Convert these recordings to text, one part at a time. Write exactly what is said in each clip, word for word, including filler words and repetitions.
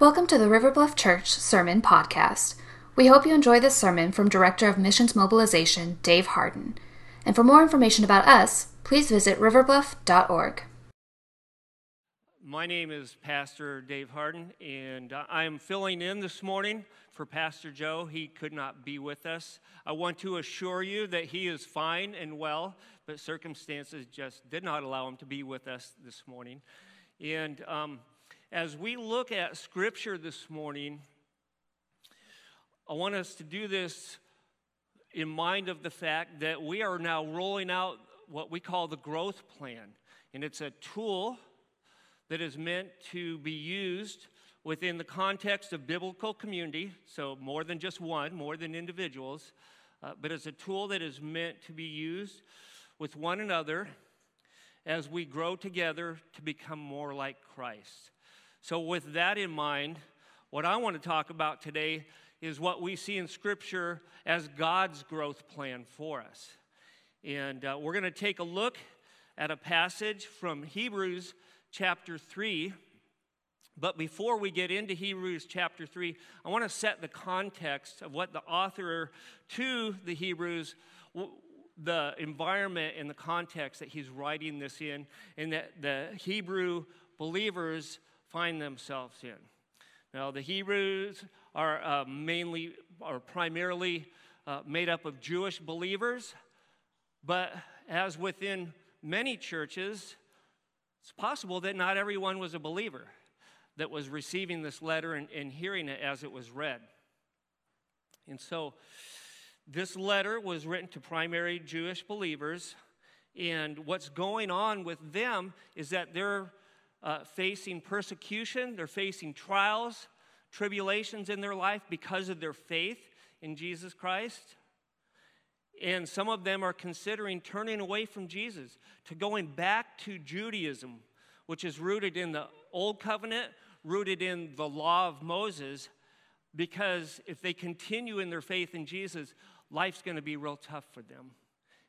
Welcome to the River Bluff Church Sermon Podcast. We hope you enjoy this sermon from Director of Missions Mobilization, Dave Harden. And for more information about us, please visit river bluff dot org. My name is Pastor Dave Harden, and I am filling in this morning for Pastor Joe. He could not be with us. I want to assure you that he is fine and well, but circumstances just did not allow him to be with us this morning. And um, As we look at Scripture this morning, I want us to do this in mind of the fact that we are now rolling out what we call the growth plan. And it's a tool that is meant to be used within the context of biblical community, so more than just one, more than individuals, uh, but it's a tool that is meant to be used with one another as we grow together to become more like Christ. So with that in mind, what I want to talk about today is what we see in Scripture as God's growth plan for us. And uh, we're going to take a look at a passage from Hebrews chapter three. But before we get into Hebrews chapter three, I want to set the context of what the author to the Hebrews, the environment and the context that he's writing this in, and that the Hebrew believers find themselves in. Now, the Hebrews are uh, mainly, or primarily uh, made up of Jewish believers, but as within many churches, it's possible that not everyone was a believer that was receiving this letter and, and hearing it as it was read. And so, this letter was written to primary Jewish believers, and what's going on with them is that they're Uh, facing persecution, they're facing trials, tribulations in their life because of their faith in Jesus Christ. And some of them are considering turning away from Jesus to going back to Judaism, which is rooted in the Old Covenant, rooted in the law of Moses, because if they continue in their faith in Jesus, life's going to be real tough for them.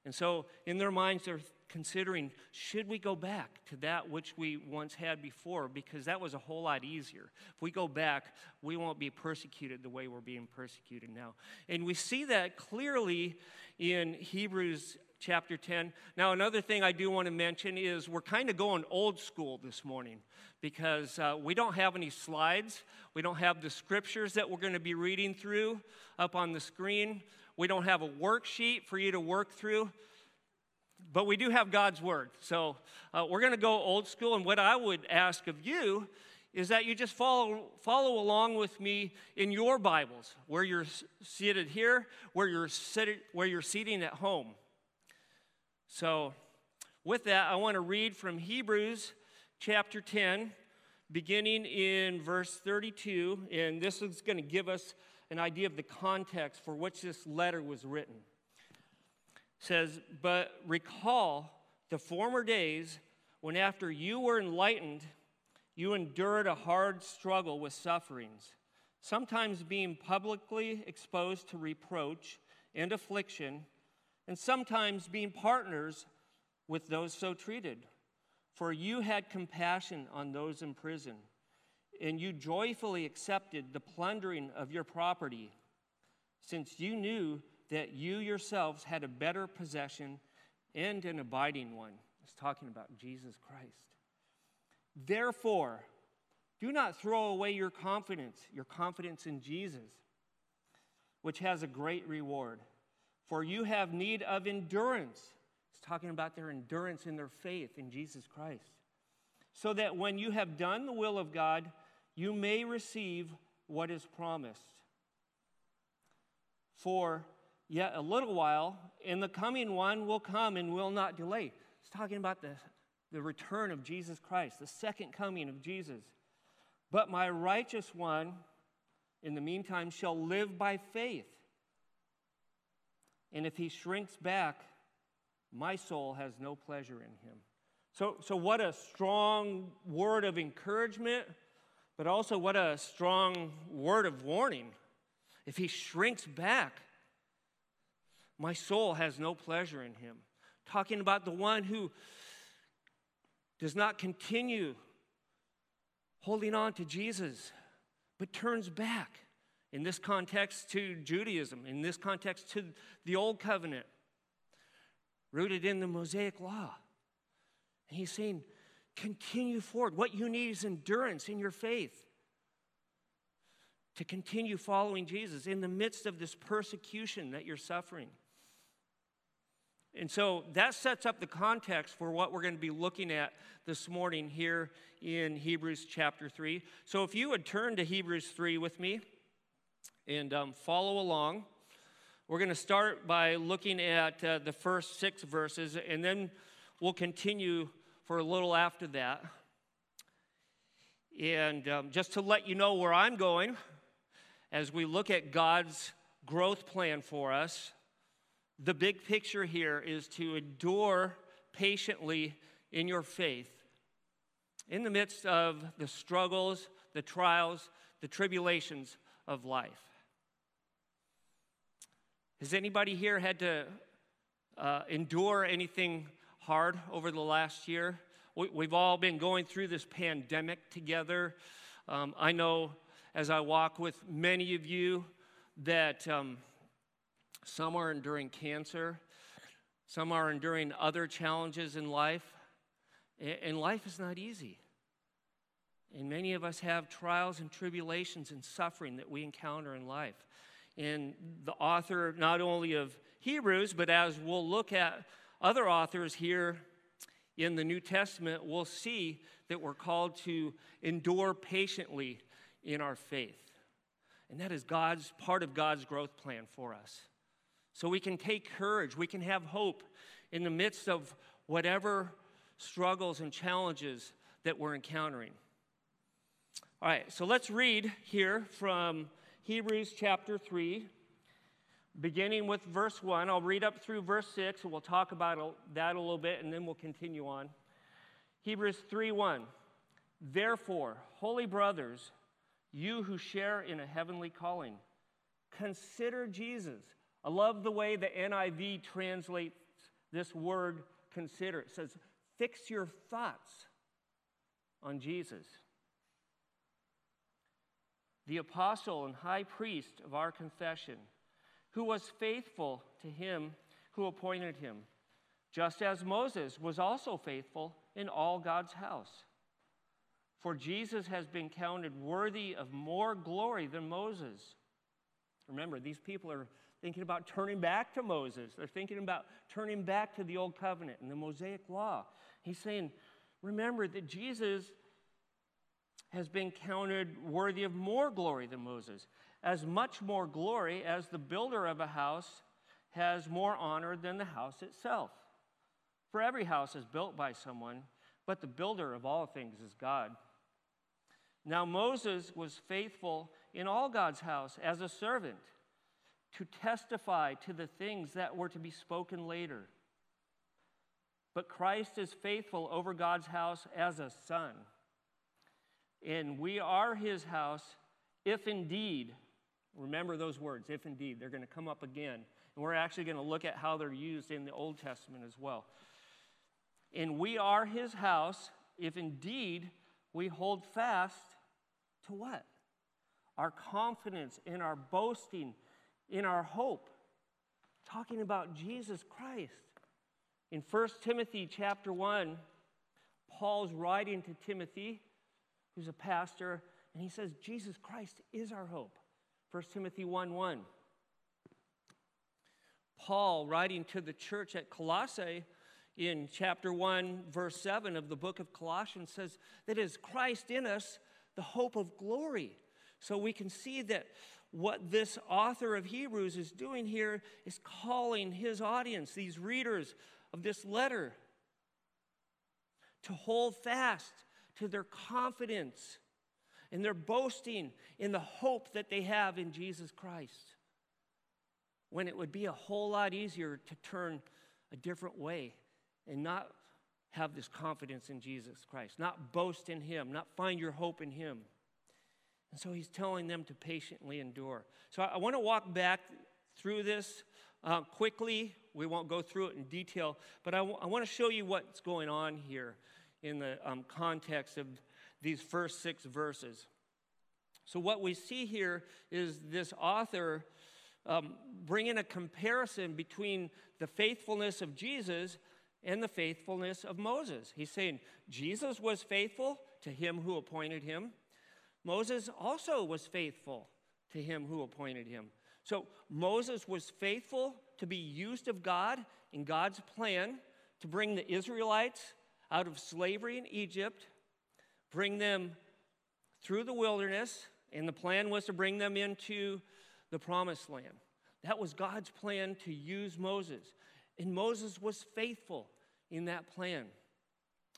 And so in their minds, they're considering, should we go back to that which we once had before? Because that was a whole lot easier. If we go back, we won't be persecuted the way we're being persecuted now. And we see that clearly in Hebrews chapter ten. Now, another thing I do want to mention is we're kind of going old school this morning because uh, we don't have any slides. We don't have the scriptures that we're going to be reading through up on the screen. We don't have a worksheet for you to work through, but we do have God's Word. So uh, we're going to go old school, and what I would ask of you is that you just follow, follow along with me in your Bibles, where you're seated here, where you're, seated, where you're seating at home. So with that, I want to read from Hebrews chapter ten, beginning in verse thirty-two, and this is going to give us an idea of the context for which this letter was written. It says, "But recall the former days when after you were enlightened, you endured a hard struggle with sufferings, sometimes being publicly exposed to reproach and affliction, and sometimes being partners with those so treated. For you had compassion on those in prison, and you joyfully accepted the plundering of your property, since you knew that you yourselves had a better possession and an abiding one." It's talking about Jesus Christ. "Therefore, do not throw away your confidence, your confidence in Jesus, which has a great reward. For you have need of endurance." It's talking about their endurance in their faith in Jesus Christ. "So that when you have done the will of God, you may receive what is promised. For yet a little while, and the coming one will come and will not delay." It's talking about the, the return of Jesus Christ, the second coming of Jesus. "But my righteous one, in the meantime, shall live by faith. And if he shrinks back, my soul has no pleasure in him." So, so what a strong word of encouragement, but also what a strong word of warning. If he shrinks back, my soul has no pleasure in him. Talking about the one who does not continue holding on to Jesus, but turns back. In this context, to Judaism. In this context, to the Old Covenant, rooted in the Mosaic law. And he's saying, continue forward. What you need is endurance in your faith to continue following Jesus in the midst of this persecution that you're suffering. And so that sets up the context for what we're going to be looking at this morning here in Hebrews chapter three. So if you would turn to Hebrews three with me and um, follow along. We're going to start by looking at uh, the first six verses, and then we'll continue for a little after that. And um, just to let you know where I'm going, as we look at God's growth plan for us, the big picture here is to endure patiently in your faith in the midst of the struggles, the trials, the tribulations of life. Has anybody here had to uh, endure anything hard over the last year? We, we've all been going through this pandemic together. Um, I know as I walk with many of you that um, some are enduring cancer, some are enduring other challenges in life, and life is not easy. And many of us have trials and tribulations and suffering that we encounter in life. And the author, not only of Hebrews, but as we'll look at other authors here in the New Testament, we'll see that we're called to endure patiently in our faith. And that is God's part of God's growth plan for us. So we can take courage, we can have hope in the midst of whatever struggles and challenges that we're encountering. All right, so let's read here from Hebrews chapter three, beginning with verse one. I'll read up through verse six, and we'll talk about that a little bit, and then we'll continue on. Hebrews three one, therefore, holy brothers, you who share in a heavenly calling, consider Jesus. I love the way the N I V translates this word consider. It says, fix your thoughts on Jesus, the apostle and high priest of our confession, who was faithful to him who appointed him, just as Moses was also faithful in all God's house. For Jesus has been counted worthy of more glory than Moses. Remember, these people are thinking about turning back to Moses. They're thinking about turning back to the Old Covenant and the Mosaic law. He's saying, remember that Jesus has been counted worthy of more glory than Moses, as much more glory as the builder of a house has more honor than the house itself. For every house is built by someone, but the builder of all things is God. Now Moses was faithful in all God's house as a servant to testify to the things that were to be spoken later. But Christ is faithful over God's house as a son. And we are his house, if indeed, remember those words, if indeed, they're going to come up again. And we're actually going to look at how they're used in the Old Testament as well. And we are his house, if indeed we hold fast to what? Our confidence in our boasting, in our hope. Talking about Jesus Christ. In First Timothy chapter one, Paul's writing to Timothy, who's a pastor, and he says, Jesus Christ is our hope. First Timothy one one. Paul, writing to the church at Colossae in chapter one, verse seven of the book of Colossians, says that it is Christ in us, the hope of glory. So we can see that what this author of Hebrews is doing here is calling his audience, these readers of this letter, to hold fast to their confidence and their boasting in the hope that they have in Jesus Christ, when it would be a whole lot easier to turn a different way and not have this confidence in Jesus Christ, not boast in him, not find your hope in him. And so he's telling them to patiently endure. So I, I want to walk back through this uh, quickly. We won't go through it in detail, but I, w- I want to show you what's going on here in the um, context of these first six verses. So what we see here is this author um, bringing a comparison between the faithfulness of Jesus and the faithfulness of Moses. He's saying Jesus was faithful to him who appointed him. Moses also was faithful to him who appointed him. So Moses was faithful to be used of God in God's plan to bring the Israelites out of slavery in Egypt, bring them through the wilderness, and the plan was to bring them into the promised land. That was God's plan to use Moses. And Moses was faithful in that plan.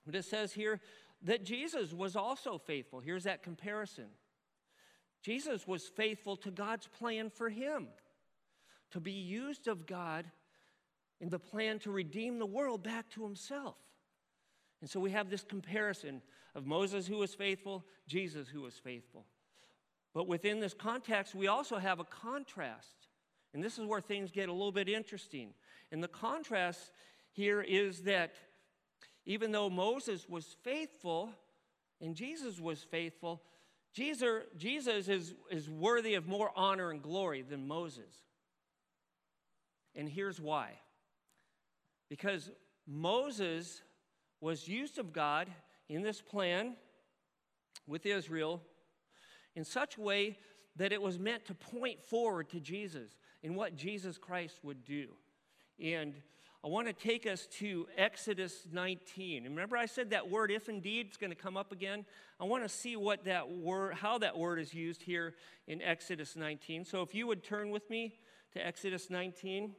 But it says here that Jesus was also faithful. Here's that comparison. Jesus was faithful to God's plan for him, to be used of God in the plan to redeem the world back to himself. And so we have this comparison of Moses who was faithful, Jesus who was faithful. But within this context, we also have a contrast. And this is where things get a little bit interesting. And the contrast here is that even though Moses was faithful and Jesus was faithful, Jesus, Jesus is, is worthy of more honor and glory than Moses. And here's why. Because Moses was used of God in this plan with Israel in such a way that it was meant to point forward to Jesus and what Jesus Christ would do. And I want to take us to Exodus nineteen. Remember I said that word, if indeed, it's going to come up again. I want to see what that word, how that word is used here in Exodus nineteen. So if you would turn with me to Exodus nineteen,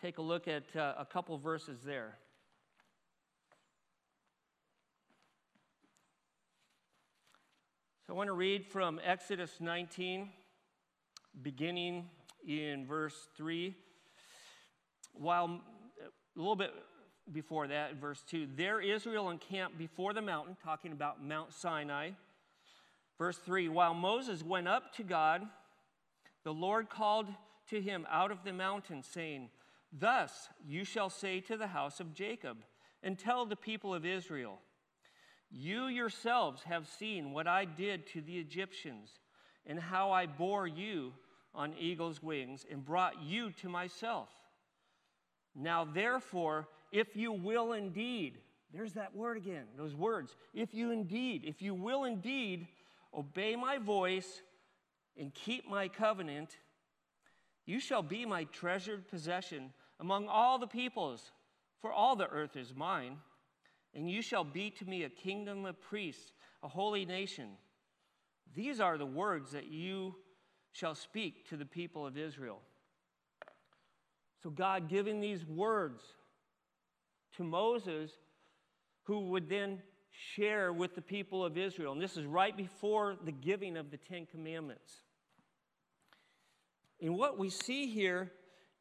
take a look at uh, a couple verses there. So I want to read from Exodus nineteen, beginning in verse three. While a little bit before that, verse two, there Israel encamped before the mountain, talking about Mount Sinai. Verse three, while Moses went up to God, the Lord called to him out of the mountain, saying, thus you shall say to the house of Jacob, and tell the people of Israel, you yourselves have seen what I did to the Egyptians, and how I bore you on eagle's wings, and brought you to myself. Now, therefore, if you will indeed, there's that word again, those words, if you indeed, if you will indeed obey my voice and keep my covenant, you shall be my treasured possession among all the peoples, for all the earth is mine, and you shall be to me a kingdom of priests, a holy nation. These are the words that you shall speak to the people of Israel. So God giving these words to Moses, who would then share with the people of Israel. And this is right before the giving of the Ten Commandments. And what we see here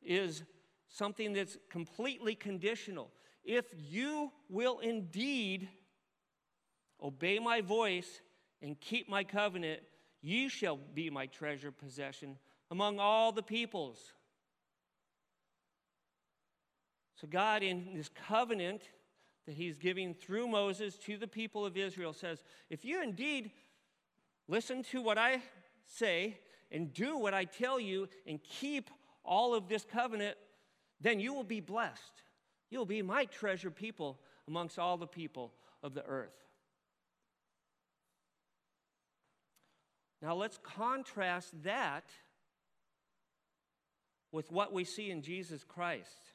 is something that's completely conditional. If you will indeed obey my voice and keep my covenant, you shall be my treasured possession among all the peoples. So God, in this covenant that he's giving through Moses to the people of Israel, says, if you indeed listen to what I say and do what I tell you and keep all of this covenant, then you will be blessed. You'll be my treasured people amongst all the people of the earth. Now let's contrast that with what we see in Jesus Christ.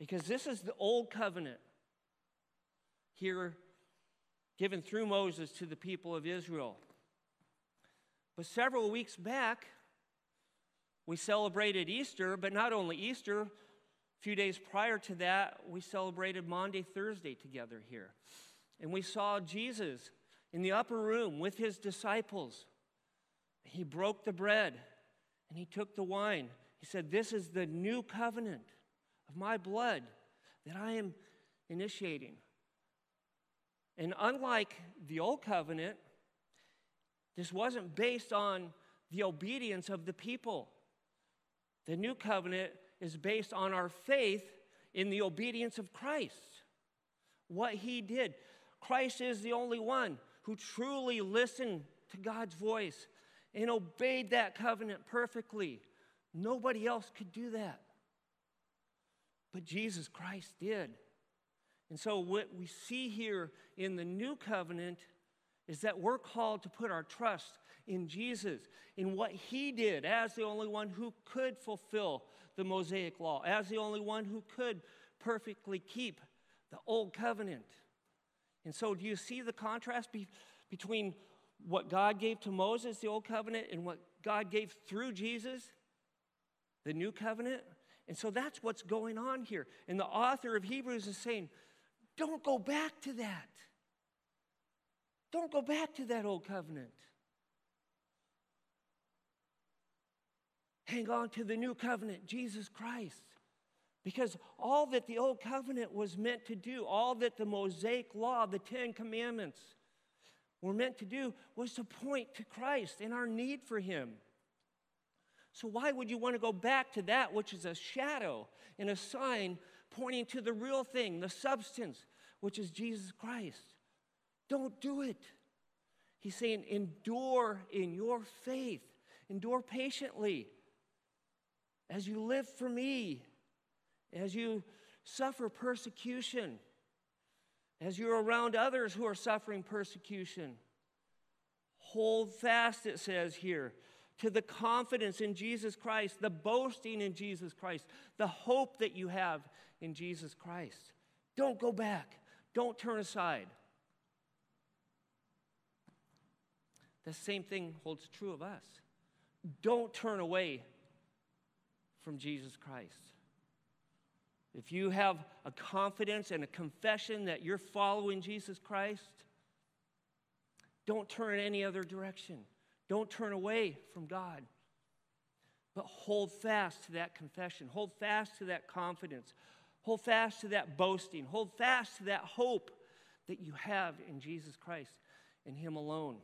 Because this is the old covenant here given through Moses to the people of Israel. But several weeks back, we celebrated Easter, but not only Easter, a few days prior to that, we celebrated Maundy Thursday together here. And we saw Jesus in the upper room with his disciples. He broke the bread and he took the wine. He said, this is the new covenant of my blood that I am initiating. And unlike the old covenant, this wasn't based on the obedience of the people. The new covenant is based on our faith in the obedience of Christ, what he did. Christ is the only one who truly listened to God's voice and obeyed that covenant perfectly. Nobody else could do that. But Jesus Christ did. And so what we see here in the new covenant is that we're called to put our trust in Jesus, in what he did as the only one who could fulfill the Mosaic law, as the only one who could perfectly keep the old covenant. And so do you see the contrast be- between what God gave to Moses, the old covenant, and what God gave through Jesus, the new covenant? And so that's what's going on here. And the author of Hebrews is saying, don't go back to that. Don't go back to that old covenant. Hang on to the new covenant, Jesus Christ. Because all that the old covenant was meant to do, all that the Mosaic law, the Ten Commandments were meant to do, was to point to Christ and our need for him. So why would you want to go back to that which is a shadow and a sign pointing to the real thing, the substance, which is Jesus Christ? Don't do it. He's saying endure in your faith. Endure patiently. As you live for me, as you suffer persecution, as you're around others who are suffering persecution, hold fast, it says here, to the confidence in Jesus Christ, the boasting in Jesus Christ, the hope that you have in Jesus Christ. Don't go back. Don't turn aside. The same thing holds true of us. Don't turn away from Jesus Christ. If you have a confidence and a confession that you're following Jesus Christ, don't turn any other direction. Don't turn away from God, but hold fast to that confession. Hold fast to that confidence. Hold fast to that boasting. Hold fast to that hope that you have in Jesus Christ and him alone.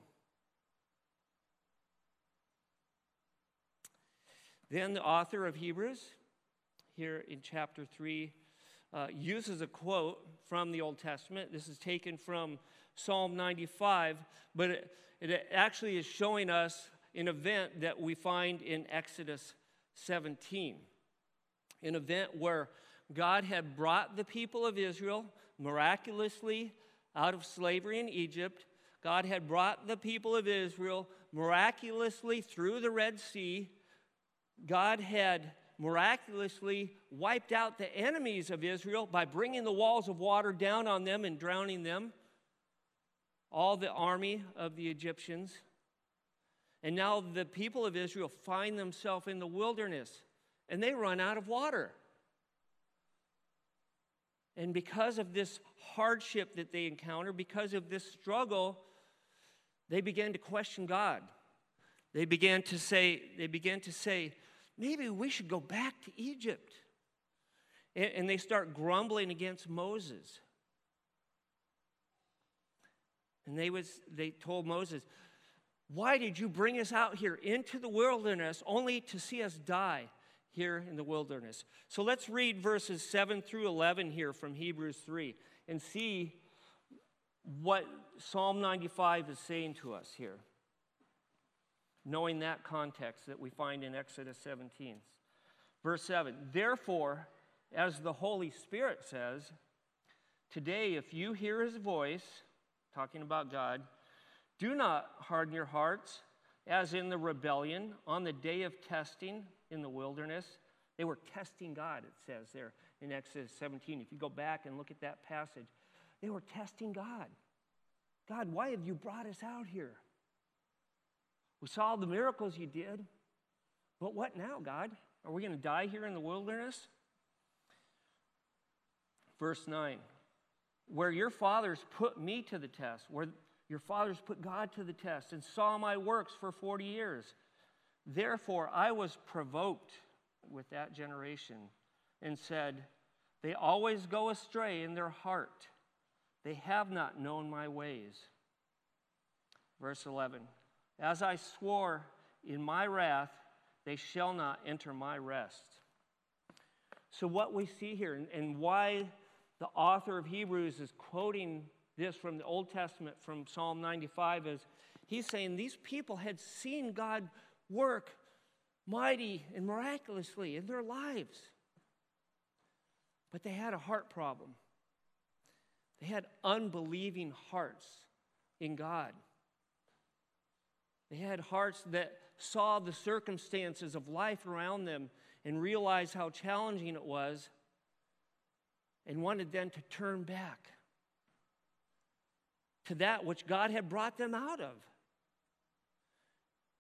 Then the author of Hebrews, here in chapter three, uh, uses a quote from the Old Testament. This is taken from Psalm ninety-five, but it, it actually is showing us an event that we find in Exodus seventeen, an event where God had brought the people of Israel miraculously out of slavery in Egypt. God had brought the people of Israel miraculously through the Red Sea. God had miraculously wiped out the enemies of Israel by bringing the walls of water down on them and drowning them, all the army of the Egyptians. And now the people of Israel find themselves in the wilderness, and they run out of water. And because of this hardship that they encounter, because of this struggle, they began to question God. They began to say, they began to say, maybe we should go back to Egypt. And, and they start grumbling against Moses. And they was they told Moses, why did you bring us out here into the wilderness only to see us die here in the wilderness? So let's read verses seven through eleven here from Hebrews three and see what Psalm ninety-five is saying to us here, knowing that context that we find in Exodus seventeen. Verse seven, therefore, as the Holy Spirit says, today if you hear his voice, talking about God, do not harden your hearts as in the rebellion on the day of testing in the wilderness. They were testing God, it says there in Exodus seventeen. If you go back and look at that passage, they were testing God. God, why have you brought us out here? We saw the miracles you did, but what now, God? Are we going to die here in the wilderness? Verse nine. Where your fathers put me to the test, where your fathers put God to the test and saw my works for forty years. Therefore, I was provoked with that generation and said, they always go astray in their heart. They have not known my ways. Verse eleven, as I swore in my wrath, they shall not enter my rest. So what we see here and, and why the author of Hebrews is quoting this from the Old Testament, from Psalm ninety-five, is He's saying these people had seen God work mighty and miraculously in their lives. But they had a heart problem. They had unbelieving hearts in God. They had hearts that saw the circumstances of life around them and realized how challenging it was and wanted then to turn back to that which God had brought them out of.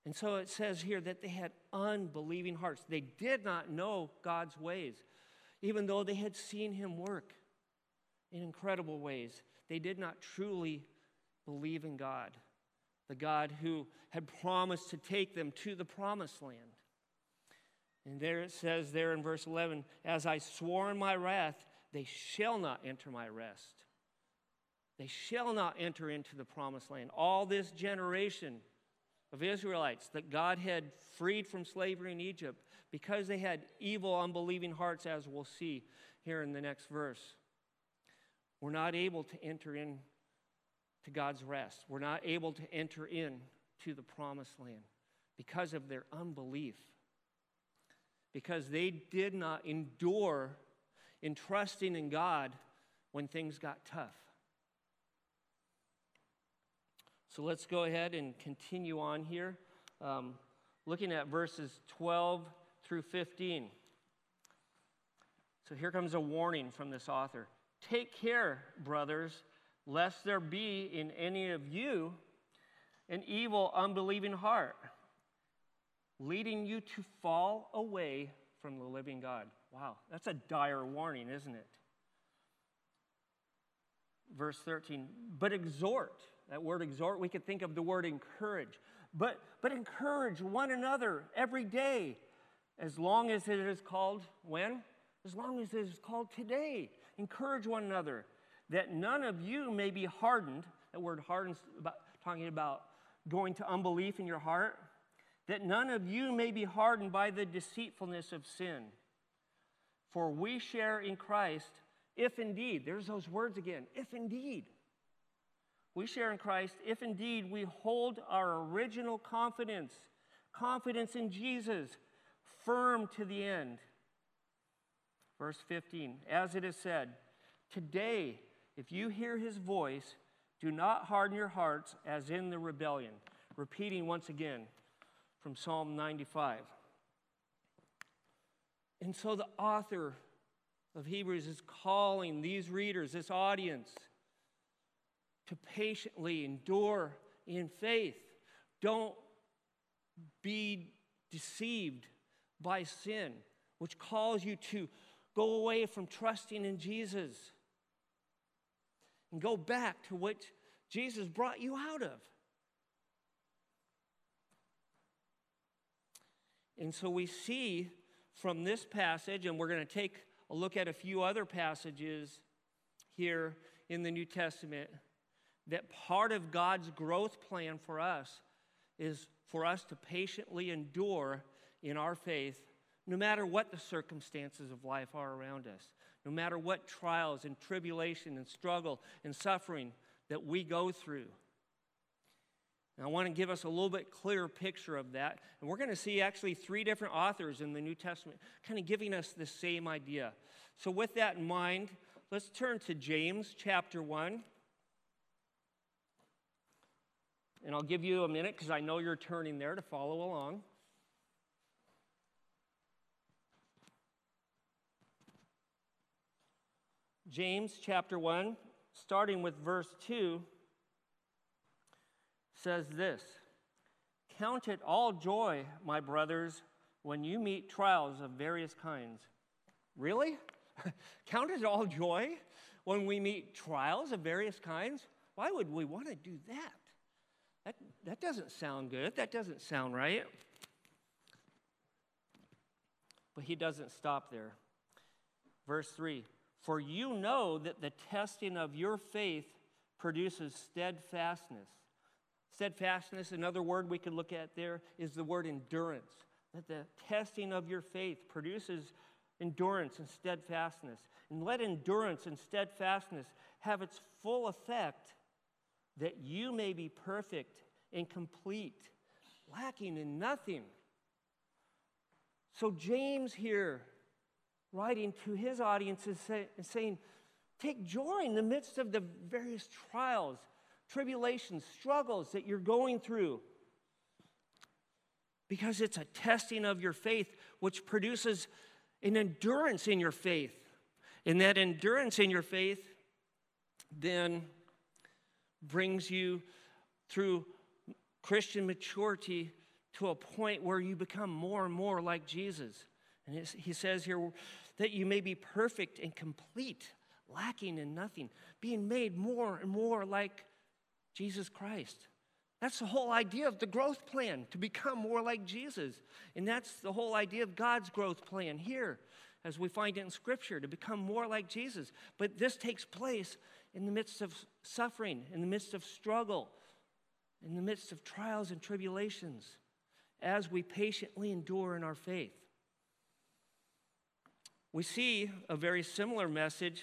And so it says here that they had unbelieving hearts. They did not know God's ways, even though they had seen him work in incredible ways. They did not truly believe in God, the God who had promised to take them to the promised land. And there it says there in verse eleven, as I swore in my wrath, they shall not enter my rest. They shall not enter into the promised land. All this generation of Israelites that God had freed from slavery in Egypt, because they had evil, unbelieving hearts, as we'll see here in the next verse, were not able to enter into God's rest. Were not able to enter into the promised land because of their unbelief. Because they did not endure in trusting in God when things got tough. So let's go ahead and continue on here, um, looking at verses twelve through fifteen. So here comes a warning from this author. Take care, brothers, lest there be in any of you an evil, unbelieving heart, leading you to fall away from the living God. Wow, that's a dire warning, isn't it? Verse thirteen, but exhort. That word exhort, we could think of the word encourage. But, but encourage one another every day, as long as it is called, when? As long as it is called today. Encourage one another, that none of you may be hardened. That word hardened is talking about going to unbelief in your heart. That none of you may be hardened by the deceitfulness of sin. For we share in Christ, if indeed, there's those words again, if indeed. We share in Christ if indeed we hold our original confidence, confidence in Jesus, firm to the end. Verse fifteen, as it is said, today, if you hear his voice, do not harden your hearts as in the rebellion. Repeating once again from Psalm ninety-five. And so the author of Hebrews is calling these readers, this audience, to patiently endure in faith. Don't be deceived by sin, which calls you to go away from trusting in Jesus and go back to what Jesus brought you out of. And so we see from this passage, and we're going to take a look at a few other passages here in the New Testament, that part of God's growth plan for us is for us to patiently endure in our faith, no matter what the circumstances of life are around us, no matter what trials and tribulation and struggle and suffering that we go through. And I want to give us a little bit clearer picture of that. And we're going to see actually three different authors in the New Testament kind of giving us the same idea. So with that in mind, let's turn to James chapter one. And I'll give you a minute because I know you're turning there to follow along. James chapter one, starting with verse two, says this. Count it all joy, my brothers, when you meet trials of various kinds. Really? Count it all joy when we meet trials of various kinds? Why would we want to do that? That, that doesn't sound good. That doesn't sound right. But he doesn't stop there. Verse three, for you know that the testing of your faith produces steadfastness. Steadfastness, another word we could look at there, is the word endurance. That the testing of your faith produces endurance and steadfastness. And let endurance and steadfastness have its full effect, that you may be perfect and complete, lacking in nothing. So James here, writing to his audience and, say, and saying, take joy in the midst of the various trials, tribulations, struggles that you're going through, because it's a testing of your faith, which produces an endurance in your faith. And that endurance in your faith then brings you through Christian maturity to a point where you become more and more like Jesus. And it's, he says here that you may be perfect and complete, lacking in nothing, being made more and more like Jesus Christ. That's the whole idea of the growth plan, to become more like Jesus. And that's the whole idea of God's growth plan here, as we find it in Scripture, to become more like Jesus. But this takes place in the midst of suffering, in the midst of struggle, in the midst of trials and tribulations, as we patiently endure in our faith. We see a very similar message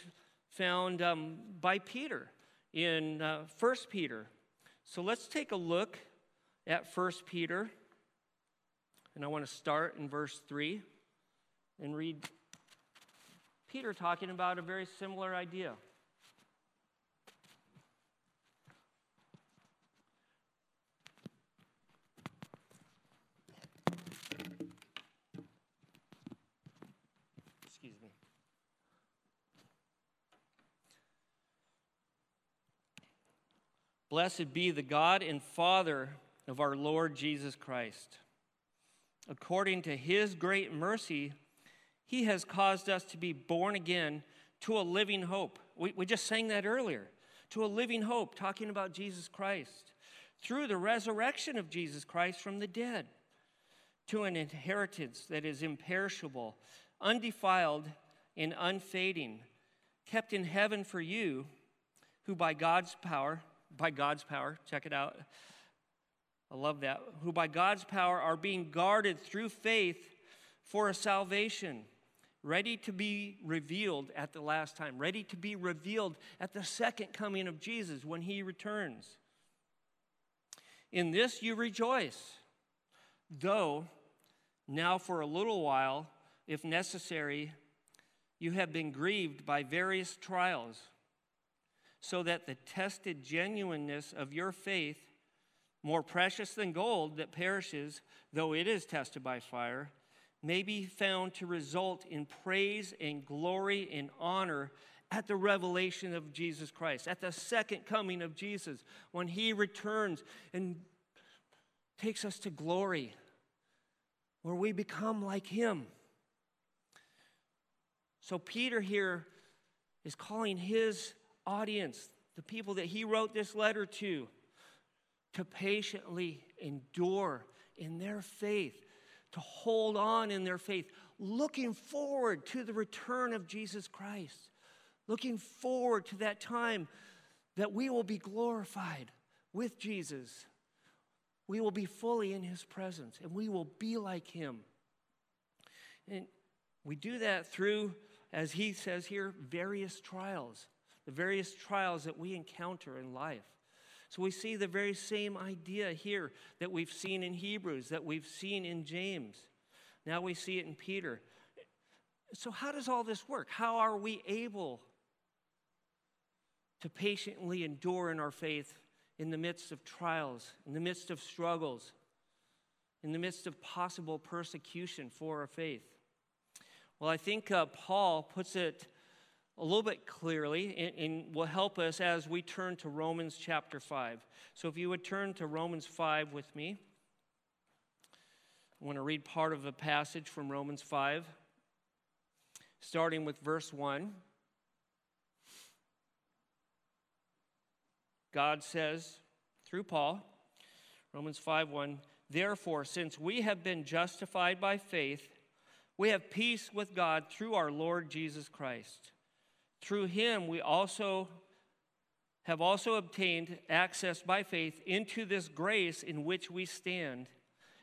found um, by Peter in uh, First Peter. So let's take a look at First Peter. And I want to start in verse three and read Peter talking about a very similar idea. Excuse me. Blessed be the God and Father of our Lord Jesus Christ. According to his great mercy, he has caused us to be born again to a living hope. We, we just sang that earlier. To a living hope, talking about Jesus Christ. Through the resurrection of Jesus Christ from the dead. To an inheritance that is imperishable, undefiled, and unfading. Kept in heaven for you, who by God's power, by God's power, check it out. I love that. Who by God's power are being guarded through faith for a salvation ready to be revealed at the last time, ready to be revealed at the second coming of Jesus when he returns. In this you rejoice, though now for a little while, if necessary, you have been grieved by various trials, so that the tested genuineness of your faith, more precious than gold that perishes, though it is tested by fire, may be found to result in praise and glory and honor at the revelation of Jesus Christ, at the second coming of Jesus, when he returns and takes us to glory, where we become like him. So Peter here is calling his audience, the people that he wrote this letter to, to patiently endure in their faith, to hold on in their faith, looking forward to the return of Jesus Christ, looking forward to that time that we will be glorified with Jesus. We will be fully in his presence, and we will be like him. And we do that through, as he says here, various trials, the various trials that we encounter in life. So we see the very same idea here that we've seen in Hebrews, that we've seen in James. Now we see it in Peter. So how does all this work? How are we able to patiently endure in our faith in the midst of trials, in the midst of struggles, in the midst of possible persecution for our faith? Well, I think uh, Paul puts it a little bit clearly, and, and will help us as we turn to Romans chapter five. So if you would turn to Romans five with me. I want to read part of a passage from Romans five, starting with verse one. God says, through Paul, Romans five one, therefore, since we have been justified by faith, we have peace with God through our Lord Jesus Christ. Through him we also have also obtained access by faith into this grace in which we stand,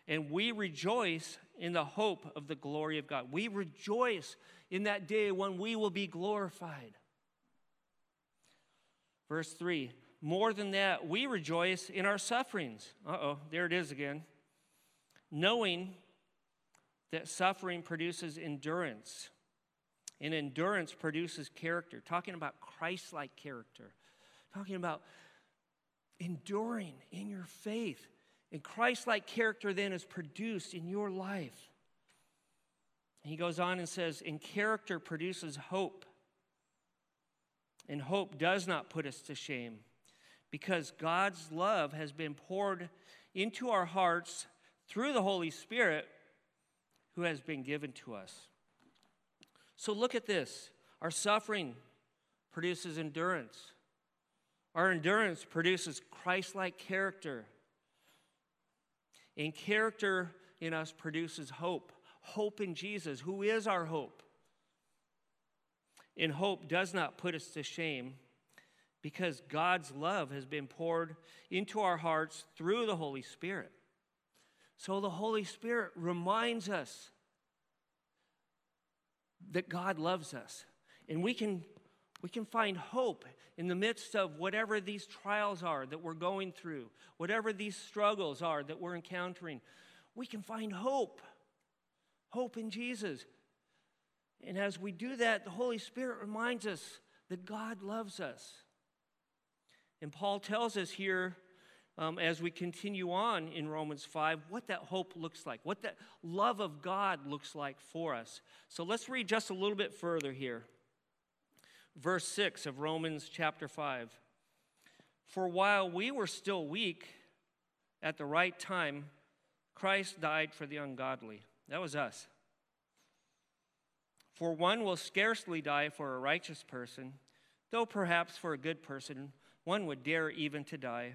and we rejoice in the hope of the glory of God. We rejoice in that day when we will be glorified. Verse three, More than that, we rejoice in our sufferings. Uh-oh, there it is again. Knowing that suffering produces endurance, and endurance produces character. Talking about Christ-like character. Talking about enduring in your faith. And Christ-like character then is produced in your life. He goes on and says, and character produces hope. And hope does not put us to shame, because God's love has been poured into our hearts through the Holy Spirit who has been given to us. So look at this. Our suffering produces endurance. Our endurance produces Christ-like character. And character in us produces hope. Hope in Jesus, who is our hope. And hope does not put us to shame, because God's love has been poured into our hearts through the Holy Spirit. So the Holy Spirit reminds us that God loves us. And we can, we can find hope in the midst of whatever these trials are that we're going through, whatever these struggles are that we're encountering. We can find hope. Hope in Jesus. And as we do that, the Holy Spirit reminds us that God loves us. And Paul tells us here, um, as we continue on in Romans five, what that hope looks like, what that love of God looks like for us. So let's read just a little bit further here. Verse six of Romans chapter five. For while we were still weak, at the right time, Christ died for the ungodly. That was us. For one will scarcely die for a righteous person, though perhaps for a good person one would dare even to die.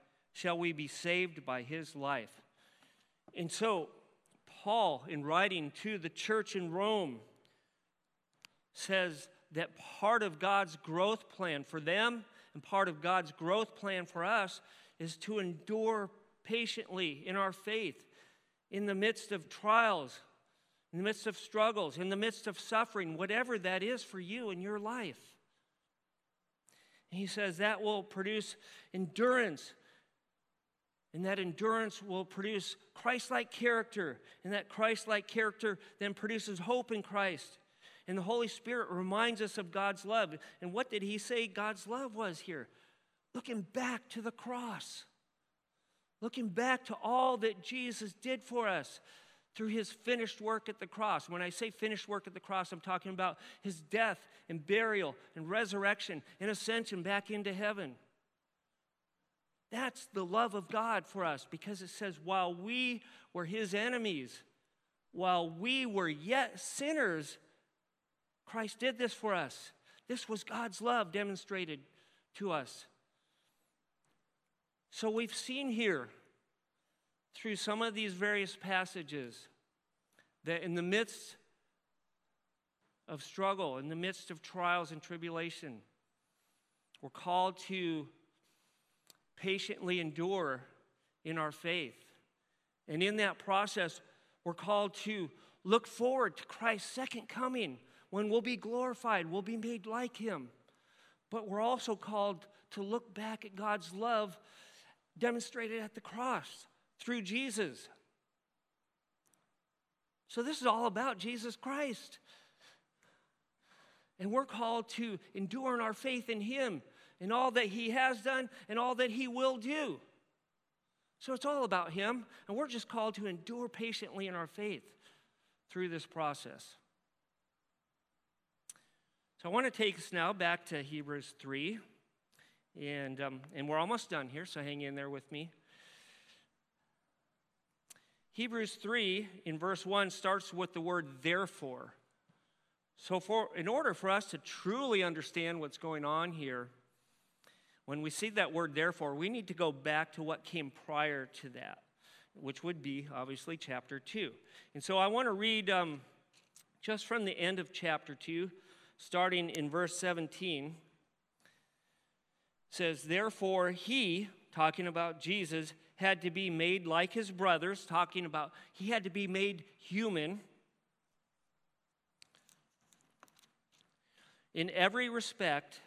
shall we be saved by his life. And so Paul, in writing to the church in Rome, says that part of God's growth plan for them and part of God's growth plan for us is to endure patiently in our faith in the midst of trials, in the midst of struggles, in the midst of suffering, whatever that is for you in your life. And he says that will produce endurance, and that endurance will produce Christ-like character, and that Christ-like character then produces hope in Christ. And the Holy Spirit reminds us of God's love. And what did he say God's love was here? Looking back to the cross, looking back to all that Jesus did for us through his finished work at the cross. When I say finished work at the cross, I'm talking about his death and burial and resurrection and ascension back into heaven. That's the love of God for us, because it says while we were his enemies, while we were yet sinners, Christ did this for us. This was God's love demonstrated to us. So we've seen here through some of these various passages that in the midst of struggle, in the midst of trials and tribulation, we're called to patiently endure in our faith. And in that process, we're called to look forward to Christ's second coming, when we'll be glorified, we'll be made like him. But we're also called to look back at God's love demonstrated at the cross through Jesus. So this is all about Jesus Christ. And we're called to endure in our faith in him and all that he has done and all that he will do. So it's all about him, and we're just called to endure patiently in our faith through this process. So I want to take us now back to Hebrews three, and, um, and we're almost done here, so hang in there with me. Hebrews three in verse one starts with the word therefore. So for, in order for us to truly understand what's going on here, When we see that word therefore, we need to go back to what came prior to that, which would be, obviously, chapter two. And so I want to read um, just from the end of chapter two, starting in verse seventeen. It says, therefore he, talking about Jesus, had to be made like his brothers, talking about he had to be made human in every respect,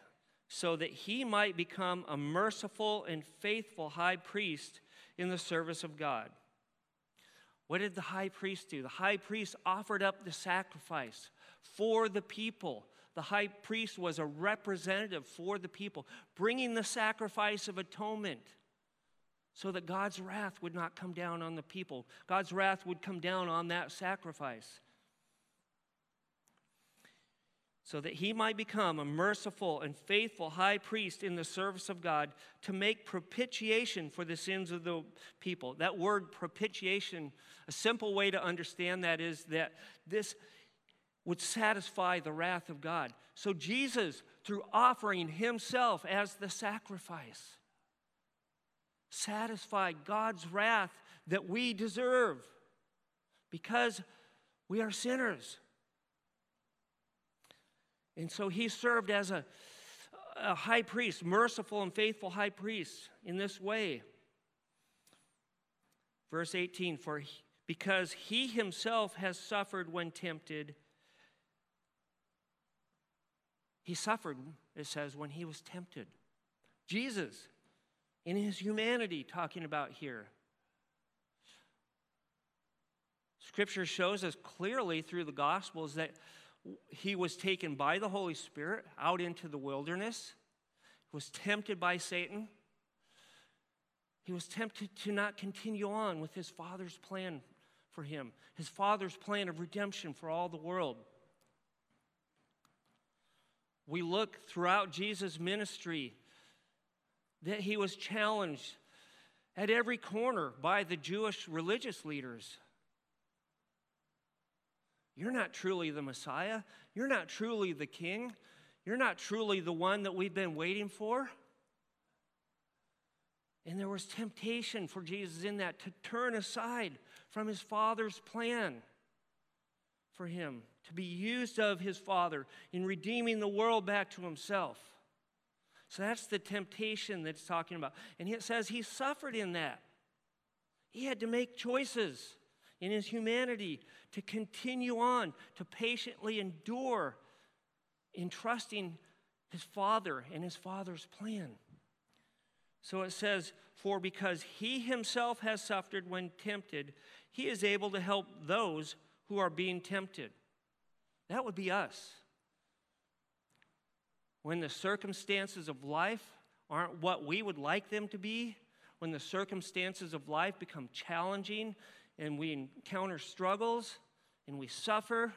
so that he might become a merciful and faithful high priest in the service of God. What did the high priest do? The high priest offered up the sacrifice for the people. The high priest was a representative for the people, bringing the sacrifice of atonement so that God's wrath would not come down on the people. God's wrath would come down on that sacrifice. So that he might become a merciful and faithful high priest in the service of God to make propitiation for the sins of the people. That word propitiation, a simple way to understand that is that this would satisfy the wrath of God. So Jesus, through offering himself as the sacrifice, satisfied God's wrath that we deserve because we are sinners. And so he served as a, a high priest, merciful and faithful high priest in this way. Verse eighteen, for he, because he himself has suffered when tempted. He suffered, it says, when he was tempted. Jesus, in his humanity, talking about here. Scripture shows us clearly through the Gospels that he was taken by the Holy Spirit out into the wilderness. He was tempted by Satan. He was tempted to not continue on with his Father's plan for him, his Father's plan of redemption for all the world. We look throughout Jesus' ministry that he was challenged at every corner by the Jewish religious leaders. You're not truly the Messiah. You're not truly the King. You're not truly the one that we've been waiting for. And there was temptation for Jesus in that to turn aside from his Father's plan for him, to be used of his Father in redeeming the world back to himself. So that's the temptation that it's talking about. And it says he suffered in that. He had to make choices in his humanity, to continue on, to patiently endure in trusting his Father and his Father's plan. So it says, for because he himself has suffered when tempted, he is able to help those who are being tempted. That would be us. When the circumstances of life aren't what we would like them to be, when the circumstances of life become challenging, and we encounter struggles, and we suffer,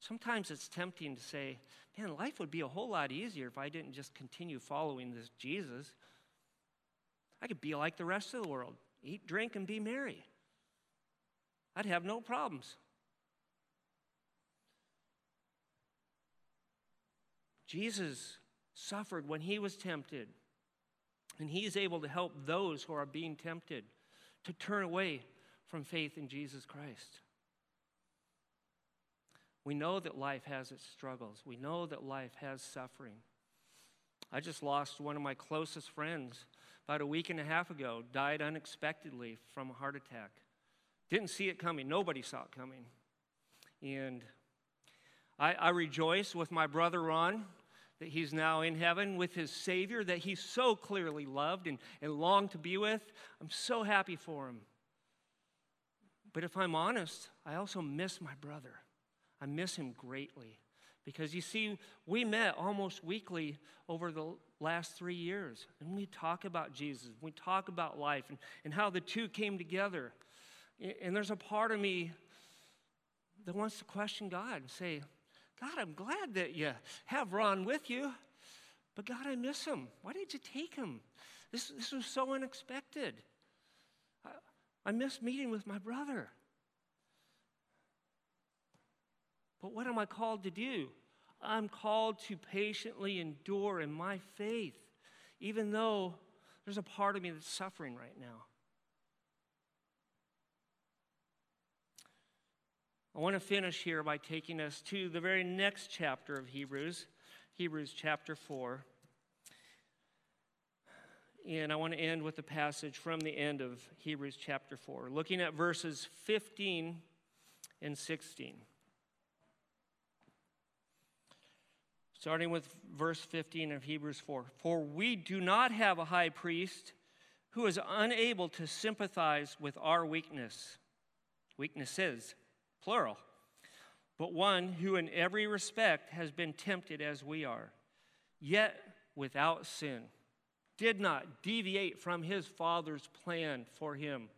sometimes it's tempting to say, man, life would be a whole lot easier if I didn't just continue following this Jesus. I could be like the rest of the world, eat, drink, and be merry. I'd have no problems. Jesus suffered when he was tempted, and he is able to help those who are being tempted to turn away from faith in Jesus Christ. We know that life has its struggles. We know that life has suffering. I just lost one of my closest friends about a week and a half ago, died unexpectedly from a heart attack. Didn't see it coming. Nobody saw it coming. And I, I rejoice with my brother Ron that he's now in heaven with his Savior that he so clearly loved and, and longed to be with. I'm so happy for him. But if I'm honest, I also miss my brother. I miss him greatly. Because you see, we met almost weekly over the last three years. And we talk about Jesus. We talk about life and, and how the two came together. And there's a part of me that wants to question God and say, God, I'm glad that you have Ron with you, but God, I miss him. Why did you take him? This, this was so unexpected. I, I miss meeting with my brother. But what am I called to do? I'm called to patiently endure in my faith even though there's a part of me that's suffering right now. I want to finish here by taking us to the very next chapter of Hebrews, Hebrews chapter four. And I want to end with a passage from the end of Hebrews chapter four, looking at verses fifteen and sixteen. Starting with verse fifteen of Hebrews four. For we do not have a high priest who is unable to sympathize with our weakness, weaknesses, plural, but one who in every respect has been tempted as we are, yet without sin, did not deviate from his Father's plan for him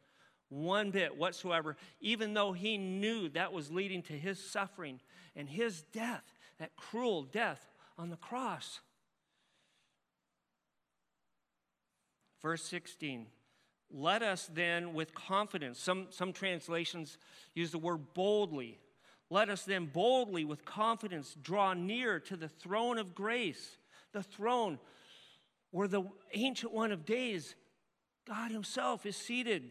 one bit whatsoever, even though he knew that was leading to his suffering and his death, that cruel death on the cross. Verse sixteen. Let us then with confidence, some, some translations use the word boldly. Let us then boldly with confidence draw near to the throne of grace, the throne where the Ancient One of Days, God himself, is seated,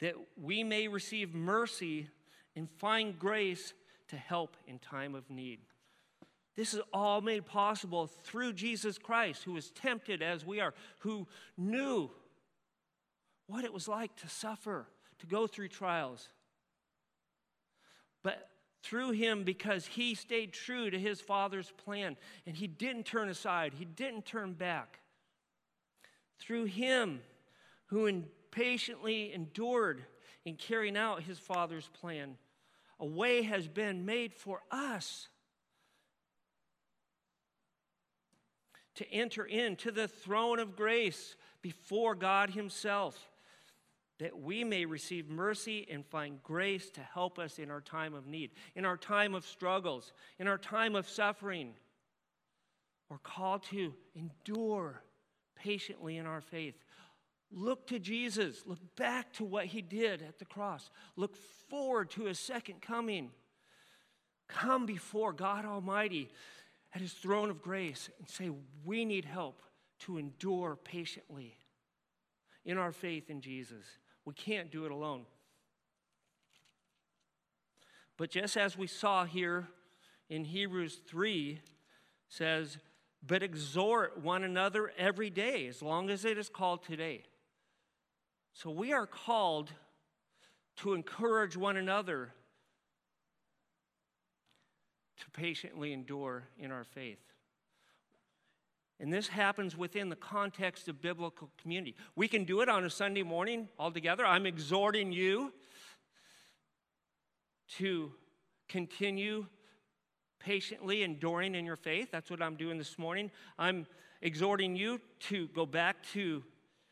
that we may receive mercy and find grace to help in time of need. This is all made possible through Jesus Christ, who was tempted as we are, who knew what it was like to suffer, to go through trials. But through him, because he stayed true to his Father's plan, and he didn't turn aside, he didn't turn back. Through him, who patiently endured in carrying out his Father's plan, a way has been made for us to enter into the throne of grace before God himself, that we may receive mercy and find grace to help us in our time of need, in our time of struggles, in our time of suffering. We're called to endure patiently in our faith. Look to Jesus. Look back to what he did at the cross. Look forward to his second coming. Come before God Almighty at his throne of grace and say, we need help to endure patiently in our faith in Jesus. We can't do it alone. But just as we saw here in Hebrews three, says, but exhort one another every day, as long as it is called today. So we are called to encourage one another to patiently endure in our faith. And this happens within the context of biblical community. We can do it on a Sunday morning all together. I'm exhorting you to continue patiently enduring in your faith. That's what I'm doing this morning. I'm exhorting you to go back to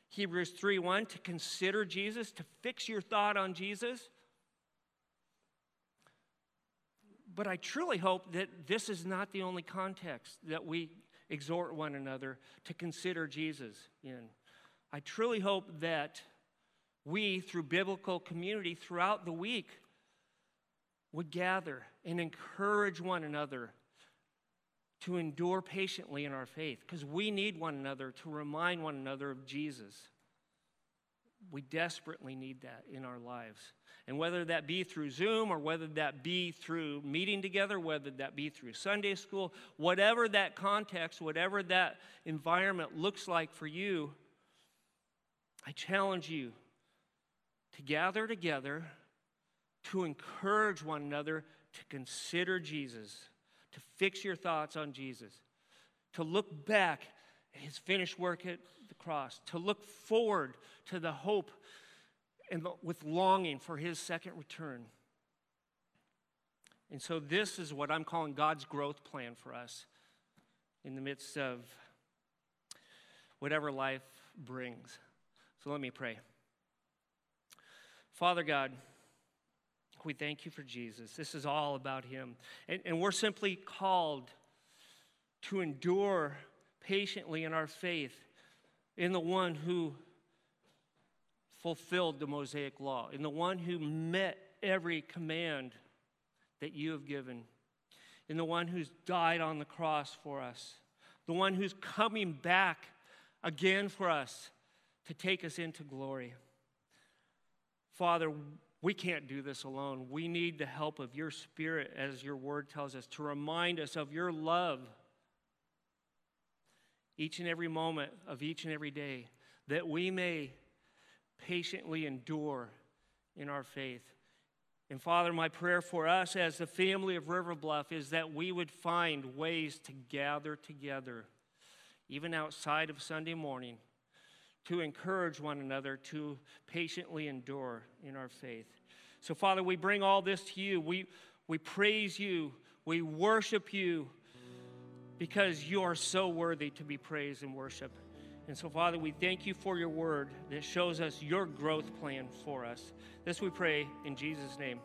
Hebrews three one, to consider Jesus, to fix your thought on Jesus. But I truly hope that this is not the only context that we exhort one another to consider Jesus in. I truly hope that we, through biblical community throughout the week, would gather and encourage one another to endure patiently in our faith, because we need one another to remind one another of Jesus. We desperately need that in our lives. And whether that be through Zoom or whether that be through meeting together, whether that be through Sunday school, whatever that context, whatever that environment looks like for you, I challenge you to gather together, to encourage one another, to consider Jesus, to fix your thoughts on Jesus, to look back at his finished work at the cross, to look forward to the hope and with longing for his second return. And so this is what I'm calling God's growth plan for us in the midst of whatever life brings. So let me pray. Father God, we thank you for Jesus. This is all about him. And, and we're simply called to endure patiently in our faith in the one who fulfilled the Mosaic law, in the one who met every command that you have given, in the one who's died on the cross for us, the one who's coming back again for us to take us into glory. Father, we can't do this alone. We need the help of your Spirit, as your word tells us, to remind us of your love each and every moment of each and every day, that we may patiently endure in our faith. And Father, my prayer for us as the family of River Bluff is that we would find ways to gather together, even outside of Sunday morning, to encourage one another to patiently endure in our faith. So, Father, we bring all this to you. We, we praise you. We worship you because you are so worthy to be praised and worshiped. And so, Father, we thank you for your word that shows us your growth plan for us. This we pray in Jesus' name.